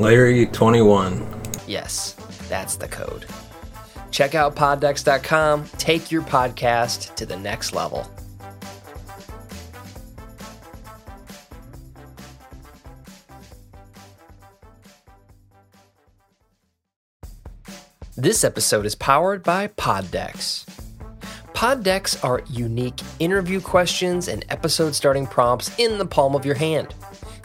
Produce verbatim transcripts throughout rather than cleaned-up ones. Larry twenty-one. Yes, that's the code. Check out poddex dot com. Take your podcast to the next level. This episode is powered by Poddex. Poddex are unique interview questions and episode-starting prompts in the palm of your hand.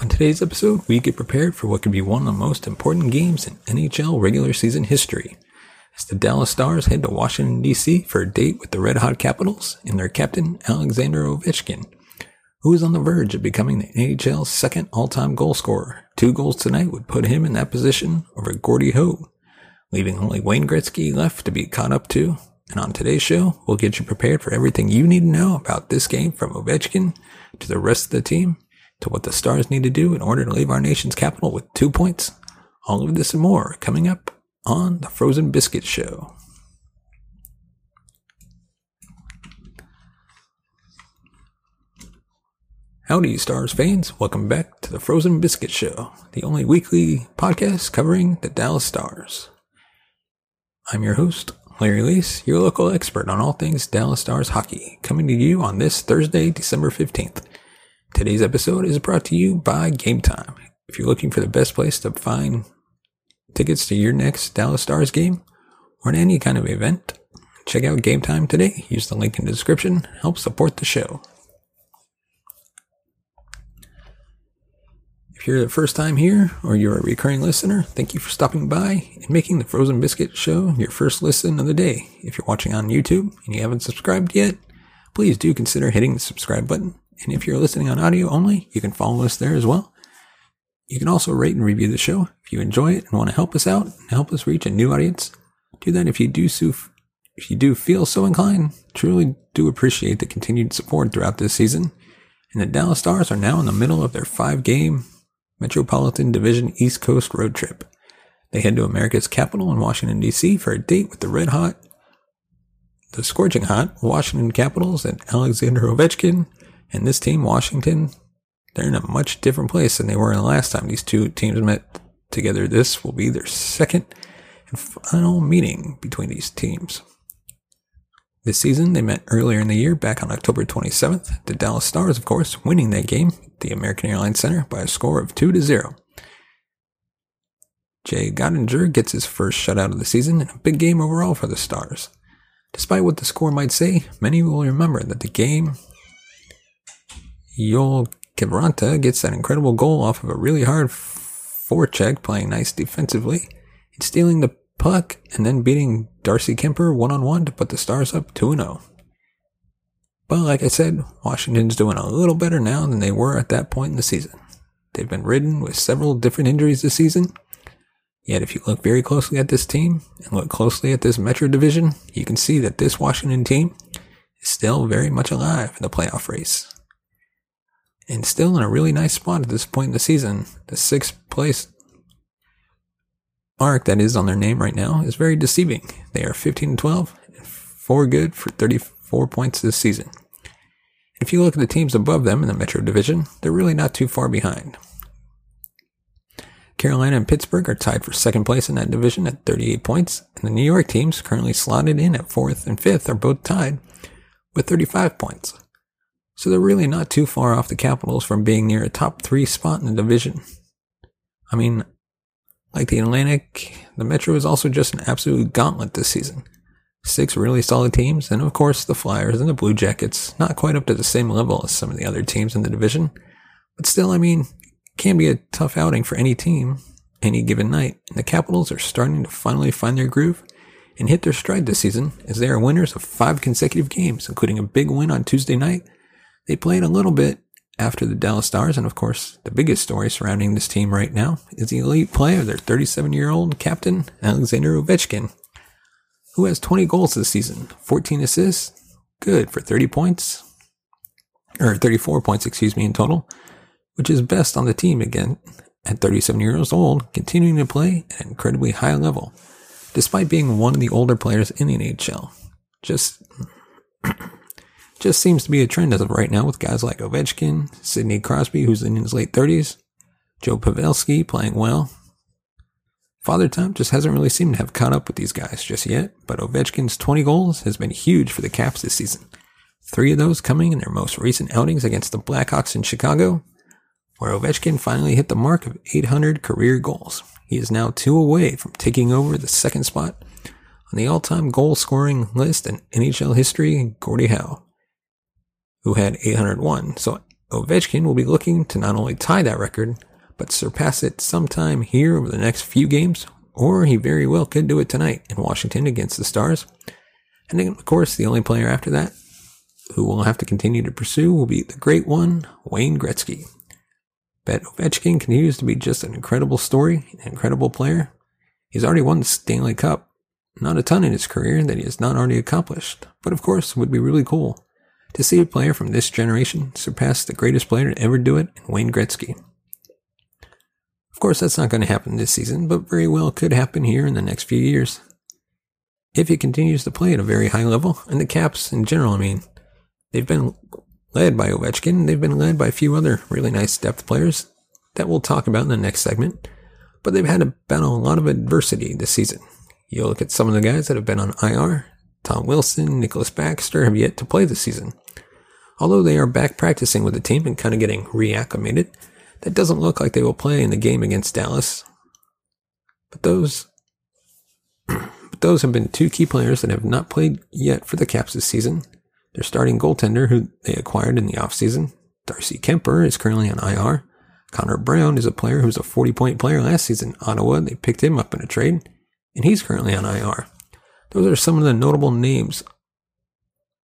On today's episode, we get prepared for what could be one of the most important games in N H L regular season history, as the Dallas Stars head to Washington, D C for a date with the Red Hot Capitals and their captain, Alexander Ovechkin, who is on the verge of becoming the N H L's second all-time goal scorer. Two goals tonight would put him in that position over Gordie Howe, leaving only Wayne Gretzky left to be caught up to. And on today's show, we'll get you prepared for everything you need to know about this game, from Ovechkin to the rest of the team, to what the Stars need to do in order to leave our nation's capital with two points. All of this and more coming up on the Frozen Biscuit Show. Howdy, Stars fans. Welcome back to the Frozen Biscuit Show, the only weekly podcast covering the Dallas Stars. I'm your host, Larry Lees, your local expert on all things Dallas Stars hockey, coming to you on this Thursday, December fifteenth. Today's episode is brought to you by Game Time. If you're looking for the best place to find tickets to your next Dallas Stars game or to any kind of event, check out Game Time today. Use the link in the description. Help support the show. If you're the first time here, or you're a recurring listener, thank you for stopping by and making the Frozen Biscuit Show your first listen of the day. If you're watching on YouTube and you haven't subscribed yet, please do consider hitting the subscribe button. And if you're listening on audio only, you can follow us there as well. You can also rate and review the show if you enjoy it and want to help us out and help us reach a new audience. Do that if you do so, if you do feel so inclined. Truly do appreciate the continued support throughout this season. And the Dallas Stars are now in the middle of their five-game Metropolitan Division East Coast road trip. They head to America's capital in Washington, D C for a date with the red hot, the scorching hot Washington Capitals and Alexander Ovechkin. And this team, Washington, they're in a much different place than they were in the last time these two teams met together. This will be their second and final meeting between these teams. This season, they met earlier in the year, back on October twenty-seventh. The Dallas Stars, of course, winning that game at the American Airlines Center by a score of two to zero. Jay Gaudineau gets his first shutout of the season and a big game overall for the Stars. Despite what the score might say, many will remember that the game, Joel Kiviranta gets that incredible goal off of a really hard forecheck, playing nice defensively and stealing the puck, and then beating Darcy Kemper one-on-one to put the Stars up two and oh. But like I said, Washington's doing a little better now than they were at that point in the season. They've been ridden with several different injuries this season, yet if you look very closely at this team and look closely at this Metro Division, you can see that this Washington team is still very much alive in the playoff race. And still in a really nice spot at this point in the season. The sixth place mark that is on their name right now is very deceiving. They are fifteen and twelve, and four good for thirty-four points this season. If you look at the teams above them in the Metro Division, they're really not too far behind. Carolina and Pittsburgh are tied for second place in that division at thirty-eight points, and the New York teams, currently slotted in at fourth and fifth, are both tied with thirty-five points. So they're really not too far off the Capitals from being near a top three spot in the division. I mean, like the Atlantic, the Metro is also just an absolute gauntlet this season. Six really solid teams, and of course the Flyers and the Blue Jackets, not quite up to the same level as some of the other teams in the division. But still, I mean, it can be a tough outing for any team, any given night, and the Capitals are starting to finally find their groove and hit their stride this season, as they are winners of five consecutive games, including a big win on Tuesday night. They played a little bit after the Dallas Stars, and of course, the biggest story surrounding this team right now is the elite play of their thirty-seven-year-old captain, Alexander Ovechkin, who has twenty goals this season, fourteen assists, good for thirty points, or thirty-four points, excuse me, in total, which is best on the team again at thirty-seven years old, continuing to play at an incredibly high level, despite being one of the older players in the N H L. Just, just seems to be a trend as of right now with guys like Ovechkin, Sidney Crosby, who's in his late thirties, Joe Pavelski playing well. Father Time just hasn't really seemed to have caught up with these guys just yet, but Ovechkin's twenty goals has been huge for the Caps this season. Three of those coming in their most recent outings against the Blackhawks in Chicago, where Ovechkin finally hit the mark of eight hundred career goals. He is now two away from taking over the second spot on the all-time goal-scoring list in N H L history, Gordie Howe, who had eight hundred one. So Ovechkin will be looking to not only tie that record, but surpass it sometime here over the next few games, or he very well could do it tonight in Washington against the Stars. And then, of course, the only player after that who will have to continue to pursue will be the great one, Wayne Gretzky. But Ovechkin continues to be just an incredible story, an incredible player. He's already won the Stanley Cup. Not a ton in his career that he has not already accomplished, but of course, it would be really cool to see a player from this generation surpass the greatest player to ever do it in Wayne Gretzky. Of course, that's not going to happen this season, but very well could happen here in the next few years, if he continues to play at a very high level. And the Caps in general, I mean, they've been led by Ovechkin, they've been led by a few other really nice depth players that we'll talk about in the next segment, but they've had about a lot of adversity this season. You look at some of the guys that have been on I R, Tom Wilson, Nicholas Baxter have yet to play this season. Although they are back practicing with the team and kind of getting reacclimated, that doesn't look like they will play in the game against Dallas. But those but those have been two key players that have not played yet for the Caps this season. Their starting goaltender, who they acquired in the offseason, Darcy Kemper, is currently on I R. Connor Brown is a player who was a forty-point player last season in Ottawa. They picked him up in a trade, and he's currently on I R. Those are some of the notable names.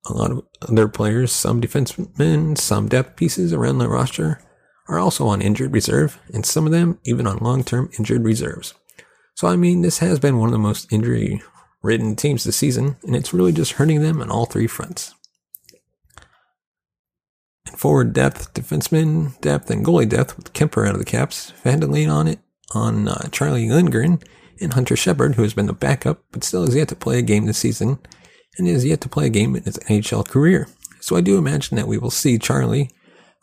A lot of other players, some defensemen, some depth pieces around the roster, are also on injured reserve, and some of them even on long-term injured reserves. So, I mean, this has been one of the most injury-ridden teams this season, and it's really just hurting them on all three fronts. And forward depth, defenseman depth, and goalie depth, with Kemper out of the Caps, have had to lean on it on uh, Charlie Lindgren and Hunter Shepard, who has been the backup, but still has yet to play a game this season, and has yet to play a game in his N H L career. So I do imagine that we will see Charlie,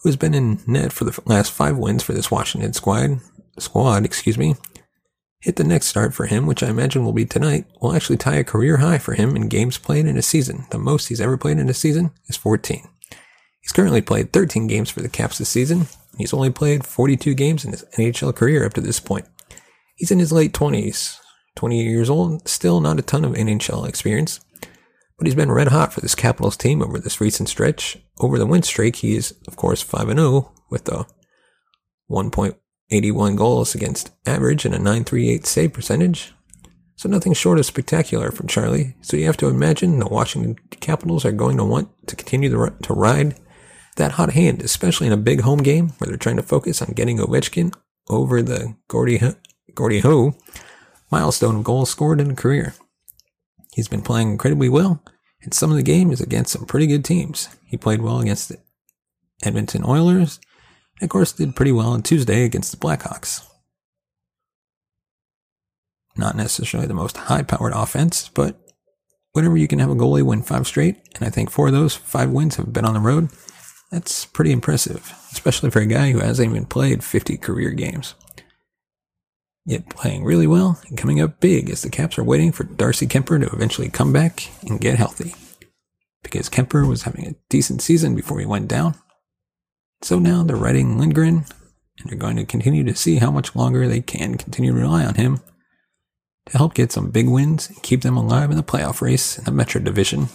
who has been in net for the last five wins for this Washington squad, squad, excuse me, hit the next start for him, which I imagine will be tonight, will actually tie a career high for him in games played in a season. The most he's ever played in a season is fourteen. He's currently played thirteen games for the Caps this season. He's only played forty-two games in his N H L career up to this point. He's in his late twenties, twenty years old, still not a ton of N H L experience, but he's been red hot for this Capitals team over this recent stretch. Over the win streak, he is, of course, five and oh with a one point eight one goals against average and a nine thirty-eight save percentage. So nothing short of spectacular from Charlie. So you have to imagine the Washington Capitals are going to want to continue to ride that hot hand, especially in a big home game where they're trying to focus on getting Ovechkin over the Gordie, Gordie Howe milestone of goals scored in a career. He's been playing incredibly well, and some of the game is against some pretty good teams. He played well against the Edmonton Oilers, and of course did pretty well on Tuesday against the Blackhawks. Not necessarily the most high-powered offense, but whenever you can have a goalie win five straight, and I think four of those five wins have been on the road, that's pretty impressive, especially for a guy who hasn't even played fifty career games. Yet playing really well and coming up big as the Caps are waiting for Darcy Kemper to eventually come back and get healthy. because Kemper was having a decent season before he went down. So now they're riding Lindgren, and they're going to continue to see how much longer they can continue to rely on him to help get some big wins and keep them alive in the playoff race in the Metro Division.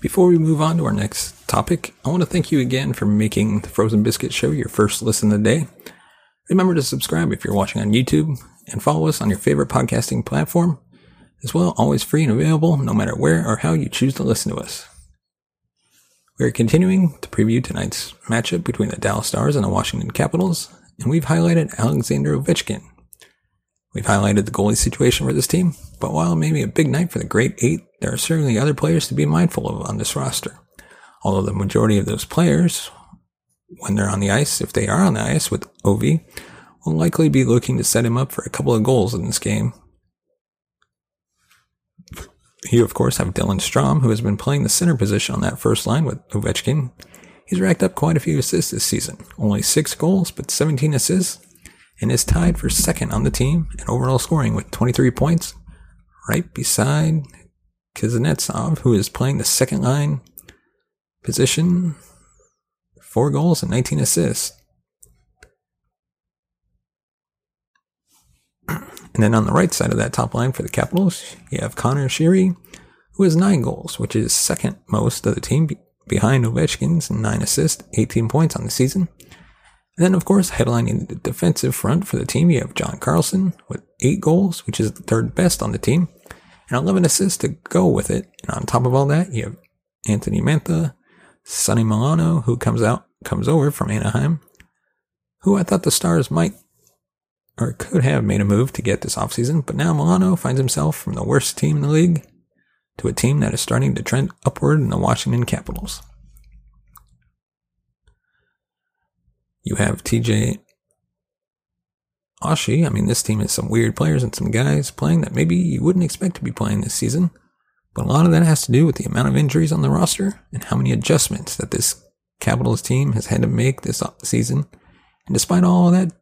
Before we move on to our next topic, I want to thank you again for making the Frozen Biscuit Show your first listen of the day. Remember to subscribe if you're watching on YouTube, and follow us on your favorite podcasting platform, as well, always free and available no matter where or how you choose to listen to us. We are continuing to preview tonight's matchup between the Dallas Stars and the Washington Capitals, and we've highlighted Alexander Ovechkin. We've highlighted the goalie situation for this team, but while it may be a big night for the Great Eight, there are certainly other players to be mindful of on this roster. Although the majority of those players, when they're on the ice, if they are on the ice with Ovi, will likely be looking to set him up for a couple of goals in this game. You, of course, have Dylan Strome, who has been playing the center position on that first line with Ovechkin. He's racked up quite a few assists this season, only six goals but seventeen assists, and is tied for second on the team in overall scoring with twenty-three points, right beside Kuznetsov, who is playing the second line position, four goals and nineteen assists. And then on the right side of that top line for the Capitals, you have Connor Sheary, who has nine goals, which is second most of the team behind Ovechkin's nine assists, eighteen points on the season. And then, of course, headlining the defensive front for the team, you have John Carlson with eight goals, which is the third best on the team, and eleven assists to go with it. And on top of all that, you have Anthony Mantha, Sonny Milano, who comes out, comes over from Anaheim, who I thought the Stars might or could have made a move to get this offseason, but now Milano finds himself from the worst team in the league to a team that is starting to trend upward in the Washington Capitals. You have T J Oshie. I mean, this team has some weird players and some guys playing that maybe you wouldn't expect to be playing this season, but a lot of that has to do with the amount of injuries on the roster and how many adjustments that this Capitals team has had to make this season. And despite all that,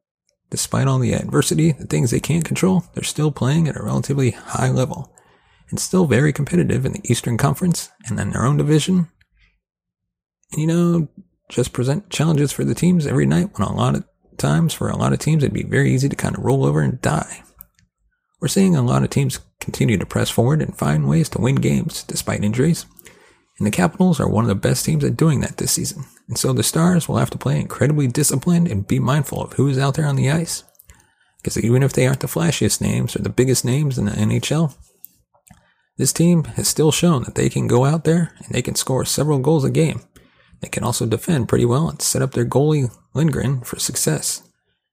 despite all the adversity, the things they can't control, they're still playing at a relatively high level and still very competitive in the Eastern Conference and in their own division. And, you know, just present challenges for the teams every night when a lot of times for a lot of teams it'd be very easy to kind of roll over and die. We're seeing a lot of teams continue to press forward and find ways to win games despite injuries. And the Capitals are one of the best teams at doing that this season. And so the Stars will have to play incredibly disciplined and be mindful of who is out there on the ice. Because even if they aren't the flashiest names or the biggest names in the N H L, this team has still shown that they can go out there and they can score several goals a game. They can also defend pretty well and set up their goalie Lindgren for success.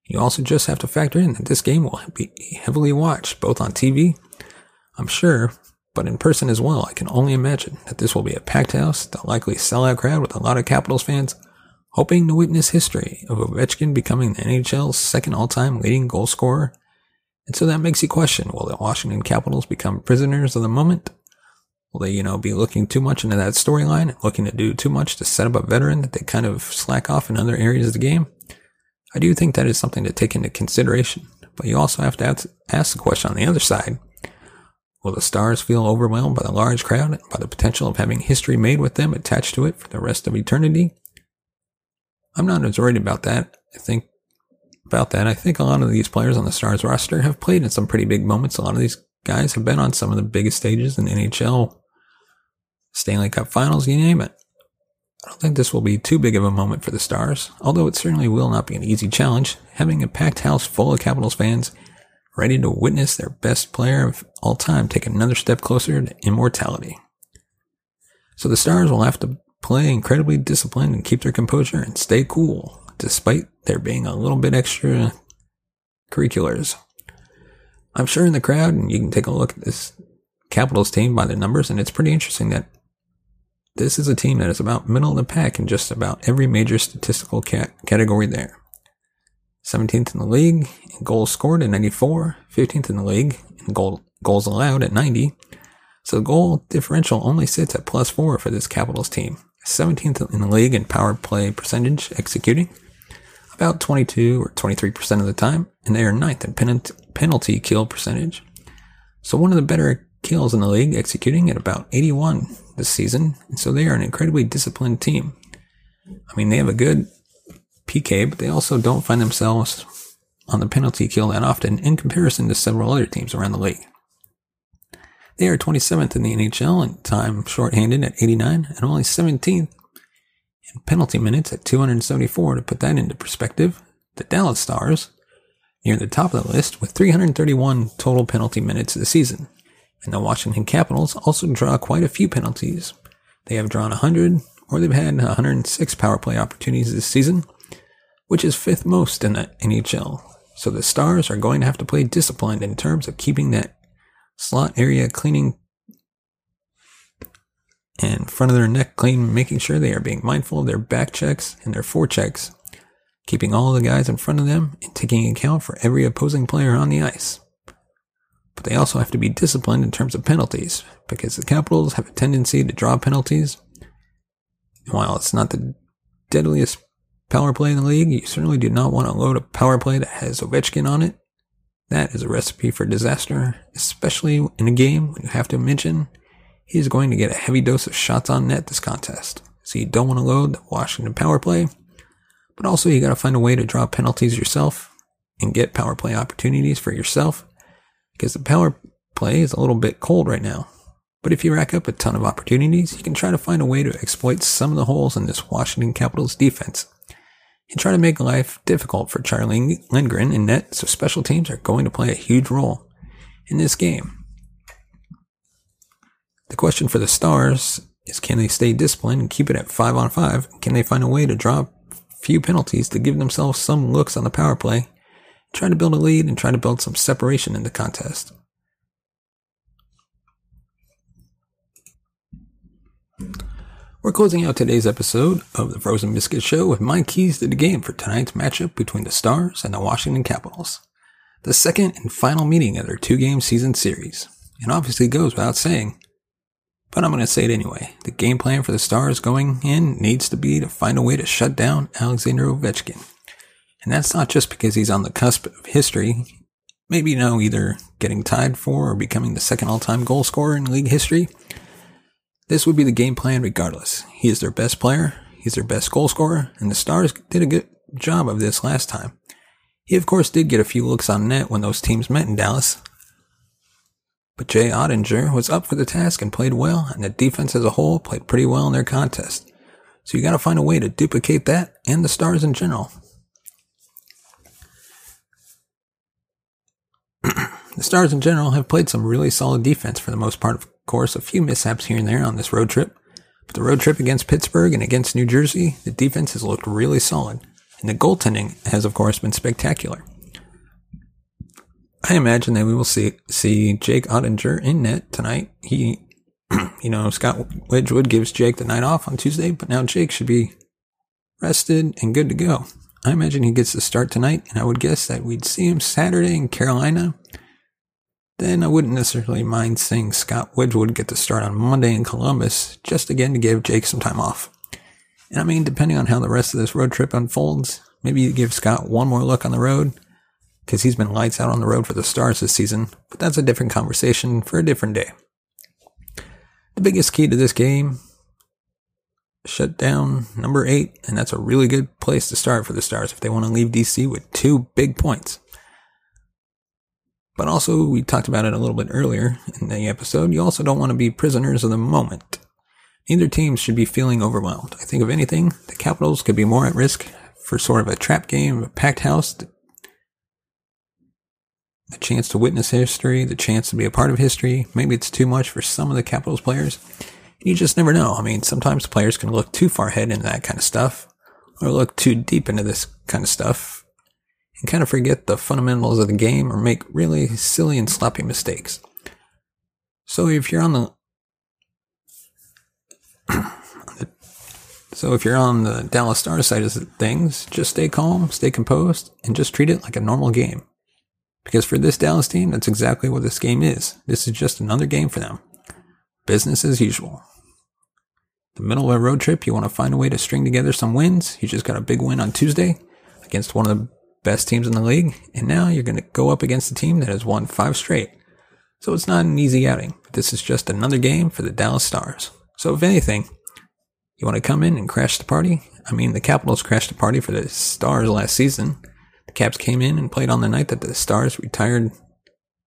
You also just have to factor in that this game will be heavily watched, both on T V, I'm sure, but in person as well. I can only imagine that this will be a packed house, the likely sellout crowd with a lot of Capitals fans hoping to witness history of Ovechkin becoming the N H L's second all-time leading goal scorer. And so that makes you question, will the Washington Capitals become prisoners of the moment? Will they, you know, be looking too much into that storyline and looking to do too much to set up a veteran that they kind of slack off in other areas of the game? I do think that is something to take into consideration, but you also have to ask the question on the other side. Will the Stars feel overwhelmed by the large crowd and by the potential of having history made with them attached to it for the rest of eternity? I'm not as worried about that. I think about that. I think a lot of these players on the Stars roster have played in some pretty big moments. A lot of these guys have been on some of the biggest stages in the N H L, Stanley Cup Finals, you name it. I don't think this will be too big of a moment for the Stars, although it certainly will not be an easy challenge, having a packed house full of Capitals fans ready to witness their best player of all time take another step closer to immortality. So the Stars will have to play incredibly disciplined and keep their composure and stay cool, despite there being a little bit extra curriculars. I'm sure in the crowd, and you can take a look at this Capitals team by the numbers, and it's pretty interesting that this is a team that is about middle of the pack in just about every major statistical cat- category there. seventeenth in the league in goals scored at ninety-four, fifteenth in the league in goal, goals allowed at ninety. So the goal differential only sits at plus four for this Capitals team. seventeenth in the league in power play percentage executing. about twenty-two or twenty-three percent of the time, and they are ninth in pen- penalty kill percentage. So one of the better kills in the league, executing at about eighty-one this season, and so they are an incredibly disciplined team. I mean, they have a good P K, but they also don't find themselves on the penalty kill that often in comparison to several other teams around the league. They are twenty-seventh in the N H L in time shorthanded at eighty-nine and only seventeenth in penalty minutes at two hundred seventy-four. To put that into perspective, the Dallas Stars near the top of the list with three hundred thirty-one total penalty minutes this season. And the Washington Capitals also draw quite a few penalties. They have drawn one hundred, or they've had one hundred six power play opportunities this season, which is fifth most in the N H L. So the Stars are going to have to play disciplined in terms of keeping that slot area cleaning and front of their neck clean, making sure they are being mindful of their back checks and their forechecks, keeping all the guys in front of them and taking account for every opposing player on the ice. But they also have to be disciplined in terms of penalties, because the Capitals have a tendency to draw penalties. And while it's not the deadliest power play in the league, you certainly do not want to load a power play that has Ovechkin on it. That is a recipe for disaster, especially in a game when you have to mention he is going to get a heavy dose of shots on net this contest. So you don't want to load the Washington power play, but also you got to find a way to draw penalties yourself and get power play opportunities for yourself, because the power play is a little bit cold right now. But if you rack up a ton of opportunities, you can try to find a way to exploit some of the holes in this Washington Capitals defense and try to make life difficult for Charlie Lindgren in net, so special teams are going to play a huge role in this game. The question for the Stars is, can they stay disciplined and keep it at five on five? Can they find a way to draw a few penalties to give themselves some looks on the power play, try to build a lead, and try to build some separation in the contest? We're closing out today's episode of the Frozen Biscuit Show with my keys to the game for tonight's matchup between the Stars and the Washington Capitals, the second and final meeting of their two-game season series. It obviously goes without saying, but I'm going to say it anyway. The game plan for the Stars going in needs to be to find a way to shut down Alexander Ovechkin. And that's not just because he's on the cusp of history, maybe you know, either getting tied for or becoming the second all-time goal scorer in league history. This would be the game plan regardless. He is their best player, he's their best goal scorer, and the Stars did a good job of this last time. He of course did get a few looks on net when those teams met in Dallas, but Jay Ottinger was up for the task and played well, and the defense as a whole played pretty well in their contest. So you gotta find a way to duplicate that and the Stars in general. The Stars in general have played some really solid defense for the most part, of course, a few mishaps here and there on this road trip. But the road trip against Pittsburgh and against New Jersey, the defense has looked really solid. And the goaltending has, of course, been spectacular. I imagine that we will see see Jake Ottinger in net tonight. He, you know, Scott Wedgewood gives Jake the night off on Tuesday, but now Jake should be rested and good to go. I imagine he gets the start tonight, and I would guess that we'd see him Saturday in Carolina. Then I wouldn't necessarily mind seeing Scott Wedgewood get the start on Monday in Columbus, just again to give Jake some time off. And I mean, depending on how the rest of this road trip unfolds, maybe you give Scott one more look on the road, because he's been lights out on the road for the Stars this season, but that's a different conversation for a different day. The biggest key to this game, shut down number eight, and that's a really good place to start for the Stars if they want to leave D C with two big points. But also, we talked about it a little bit earlier in the episode, you also don't want to be prisoners of the moment. Neither team should be feeling overwhelmed. I think, if anything, the Capitals could be more at risk for sort of a trap game, a packed house, the chance to witness history, the chance to be a part of history. Maybe it's too much for some of the Capitals players. You just never know. I mean, sometimes players can look too far ahead into that kind of stuff, or look too deep into this kind of stuff, and kind of forget the fundamentals of the game or make really silly and sloppy mistakes. So if you're on the So if you're on the Dallas Stars side of things, just stay calm, stay composed, and just treat it like a normal game. Because for this Dallas team, that's exactly what this game is. This is just another game for them. Business as usual. The middle of a road trip, you want to find a way to string together some wins. You just got a big win on Tuesday. against one of the best teams in the league, and now you're going to go up against a team that has won five straight. So it's not an easy outing, but this is just another game for the Dallas Stars. So if anything, you want to come in and crash the party? I mean, the Capitals crashed the party for the Stars last season. The Caps came in and played on the night that the Stars retired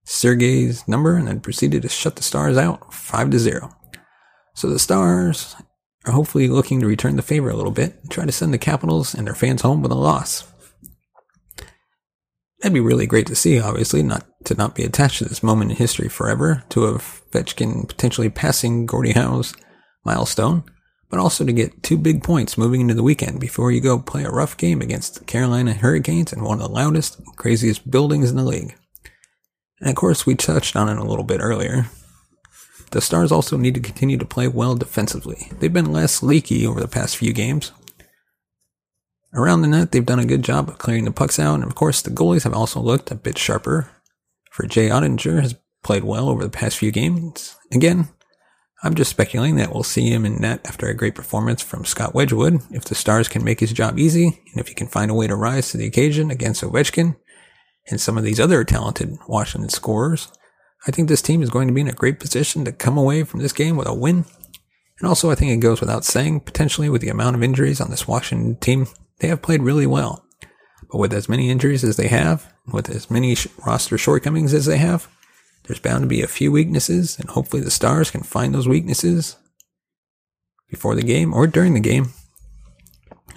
Sergei's number and then proceeded to shut the Stars out five to zero. So the Stars are hopefully looking to return the favor a little bit and try to send the Capitals and their fans home with a loss. That'd be really great to see, obviously, not to not be attached to this moment in history forever, to Ovechkin potentially passing Gordie Howe's milestone, but also to get two big points moving into the weekend before you go play a rough game against the Carolina Hurricanes in one of the loudest, craziest buildings in the league. And of course, we touched on it a little bit earlier. The Stars also need to continue to play well defensively. They've been less leaky over the past few games. Around the net, they've done a good job of clearing the pucks out, and of course, the goalies have also looked a bit sharper. For Jay Ottinger has played well over the past few games. Again, I'm just speculating that we'll see him in net after a great performance from Scott Wedgewood, if the Stars can make his job easy, and if he can find a way to rise to the occasion against Ovechkin and some of these other talented Washington scorers. I think this team is going to be in a great position to come away from this game with a win. And also, I think it goes without saying, potentially with the amount of injuries on this Washington team, they have played really well. But with as many injuries as they have, with as many sh- roster shortcomings as they have, there's bound to be a few weaknesses, and hopefully the Stars can find those weaknesses before the game or during the game,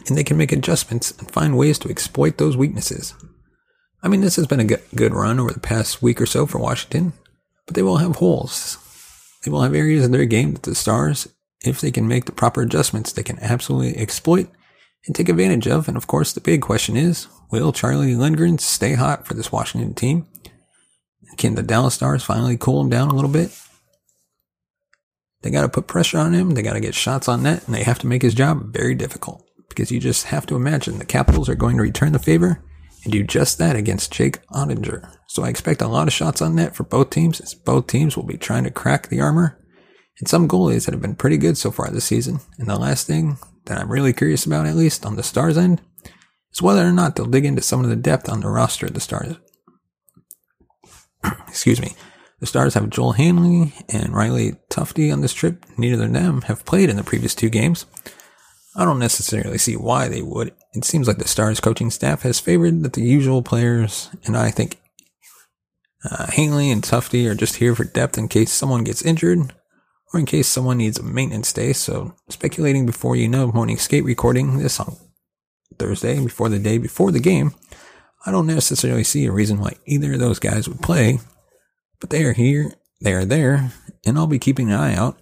and they can make adjustments and find ways to exploit those weaknesses. I mean, this has been a g- good run over the past week or so for Washington, but they will have holes. They will have areas in their game that the Stars, if they can make the proper adjustments, they can absolutely exploit and take advantage of. And of course, the big question is, will Charlie Lindgren stay hot for this Washington team? Can the Dallas Stars finally cool him down a little bit? They got to put pressure on him, they got to get shots on net, and they have to make his job very difficult. Because you just have to imagine the Capitals are going to return the favor and do just that against Jake Ottinger. So I expect a lot of shots on net for both teams, as both teams will be trying to crack the armor. And some goalies that have been pretty good so far this season. And the last thing that I'm really curious about, at least on the Stars end, is whether or not they'll dig into some of the depth on the roster of the Stars. Excuse me. The Stars have Joel Hanley and Riley Tufte on this trip. Neither of them have played in the previous two games. I don't necessarily see why they would. It seems like the Stars coaching staff has favored that the usual players, and I think uh, Hanley and Tufte are just here for depth in case someone gets injured or in case someone needs a maintenance day. So speculating before you know, Morning Skate recording this on Thursday, before the day before the game, I don't necessarily see a reason why either of those guys would play, but they are here, they are there, and I'll be keeping an eye out,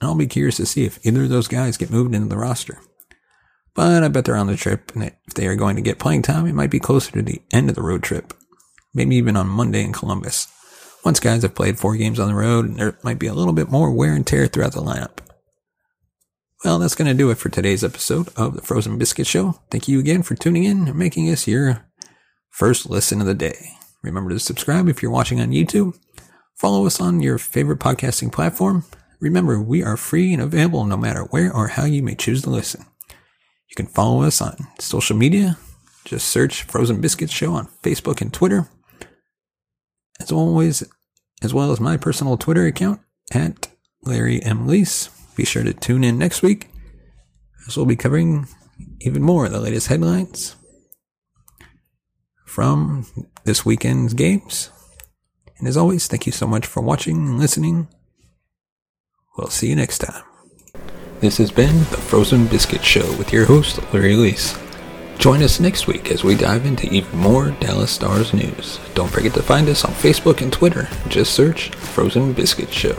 and I'll be curious to see if either of those guys get moved into the roster. But I bet they're on the trip, and if they are going to get playing time, it might be closer to the end of the road trip, maybe even on Monday in Columbus. Once guys have played four games on the road, and there might be a little bit more wear and tear throughout the lineup. Well, that's going to do it for today's episode of the Frozen Biscuit Show. Thank you again for tuning in and making us your first listen of the day. Remember to subscribe if you're watching on YouTube. Follow us on your favorite podcasting platform. Remember, we are free and available no matter where or how you may choose to listen. You can follow us on social media. Just search Frozen Biscuit Show on Facebook and Twitter. As always, as well as my personal Twitter account at Larry M. Lees. Be sure to tune in next week, as we'll be covering even more of the latest headlines from this weekend's games. And as always, thank you so much for watching and listening. We'll see you next time. This has been the Frozen Biscuit Show with your host, Larry Lees. Join us next week as we dive into even more Dallas Stars news. Don't forget to find us on Facebook and Twitter. Just search Frozen Biscuit Show.